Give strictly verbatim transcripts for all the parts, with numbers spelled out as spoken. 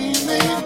We'll be right back.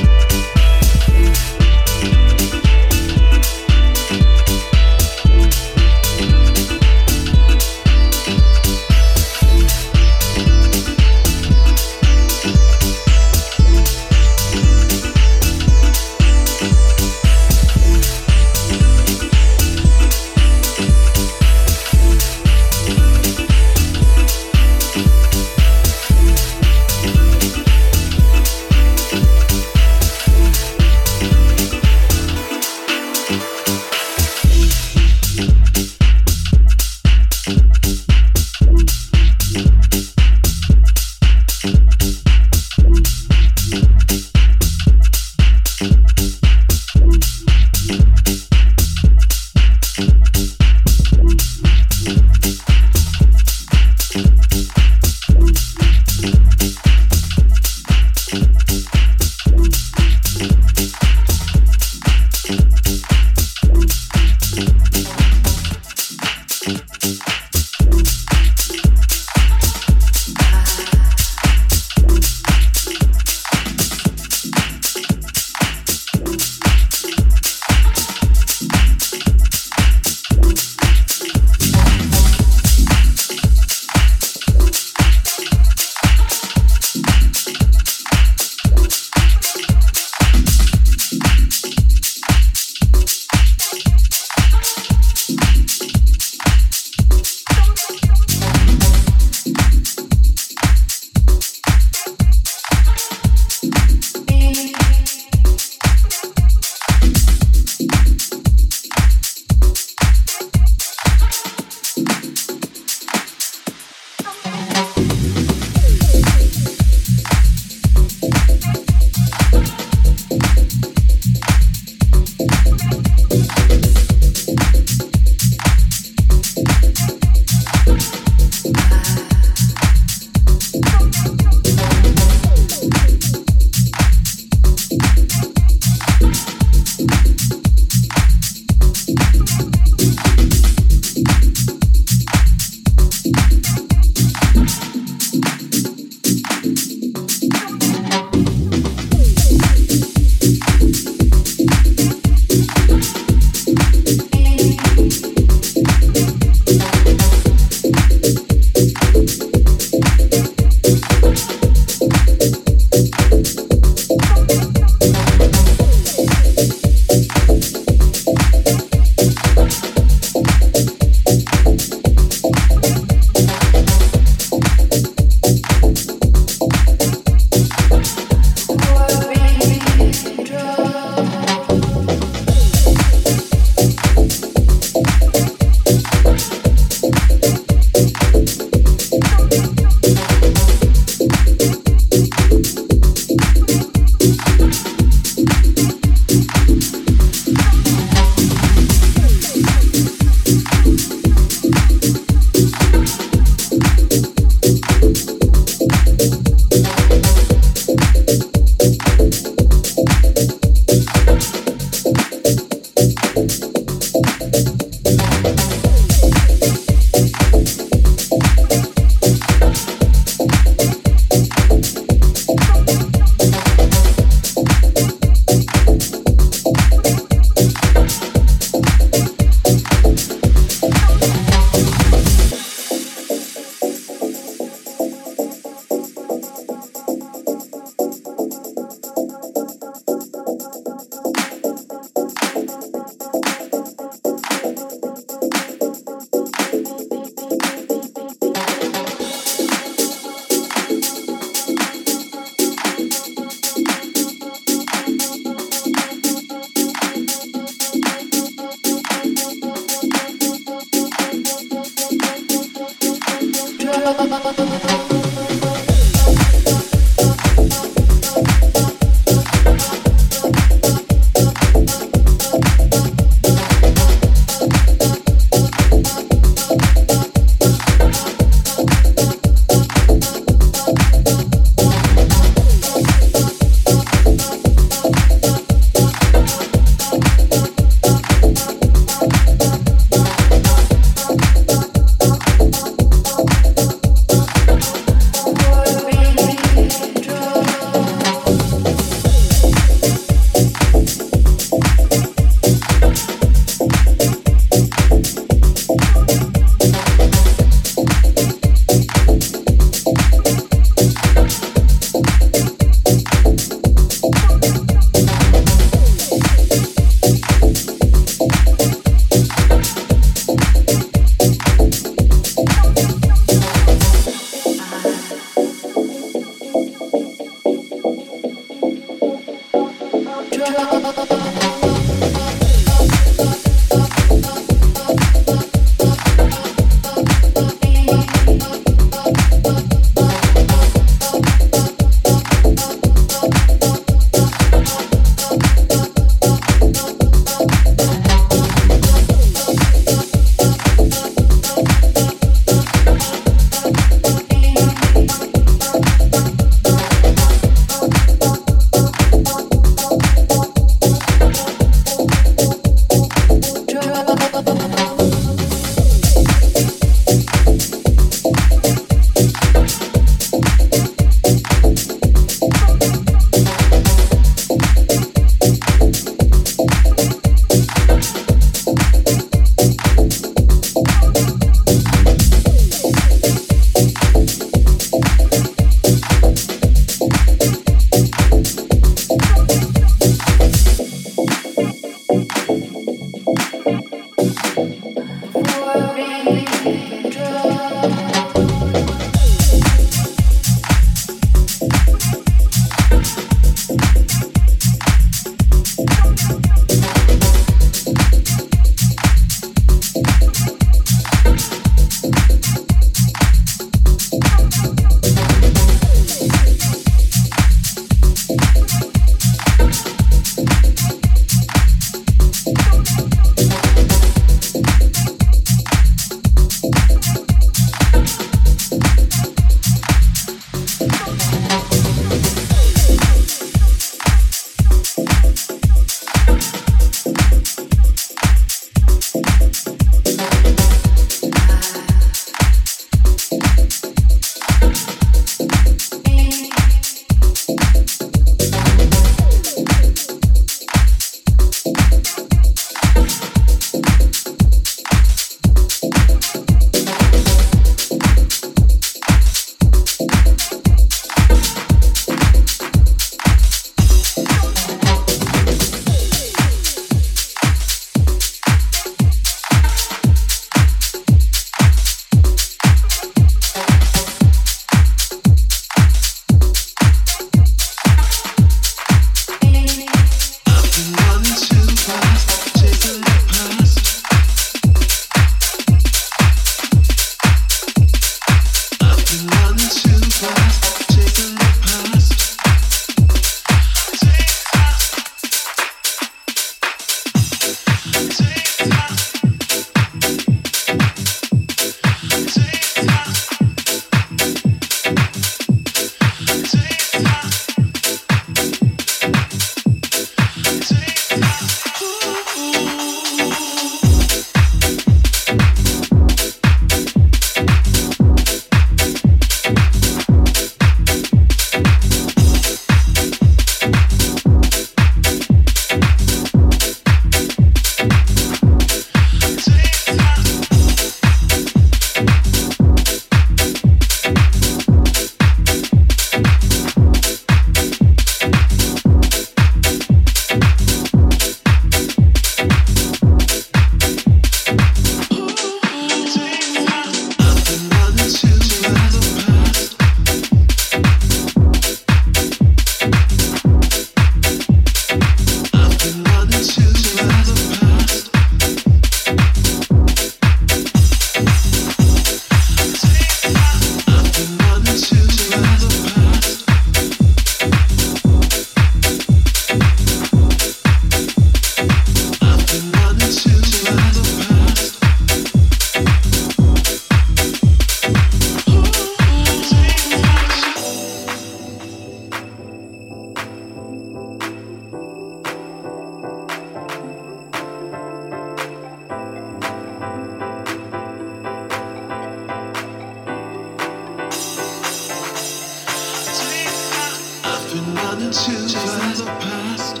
Past.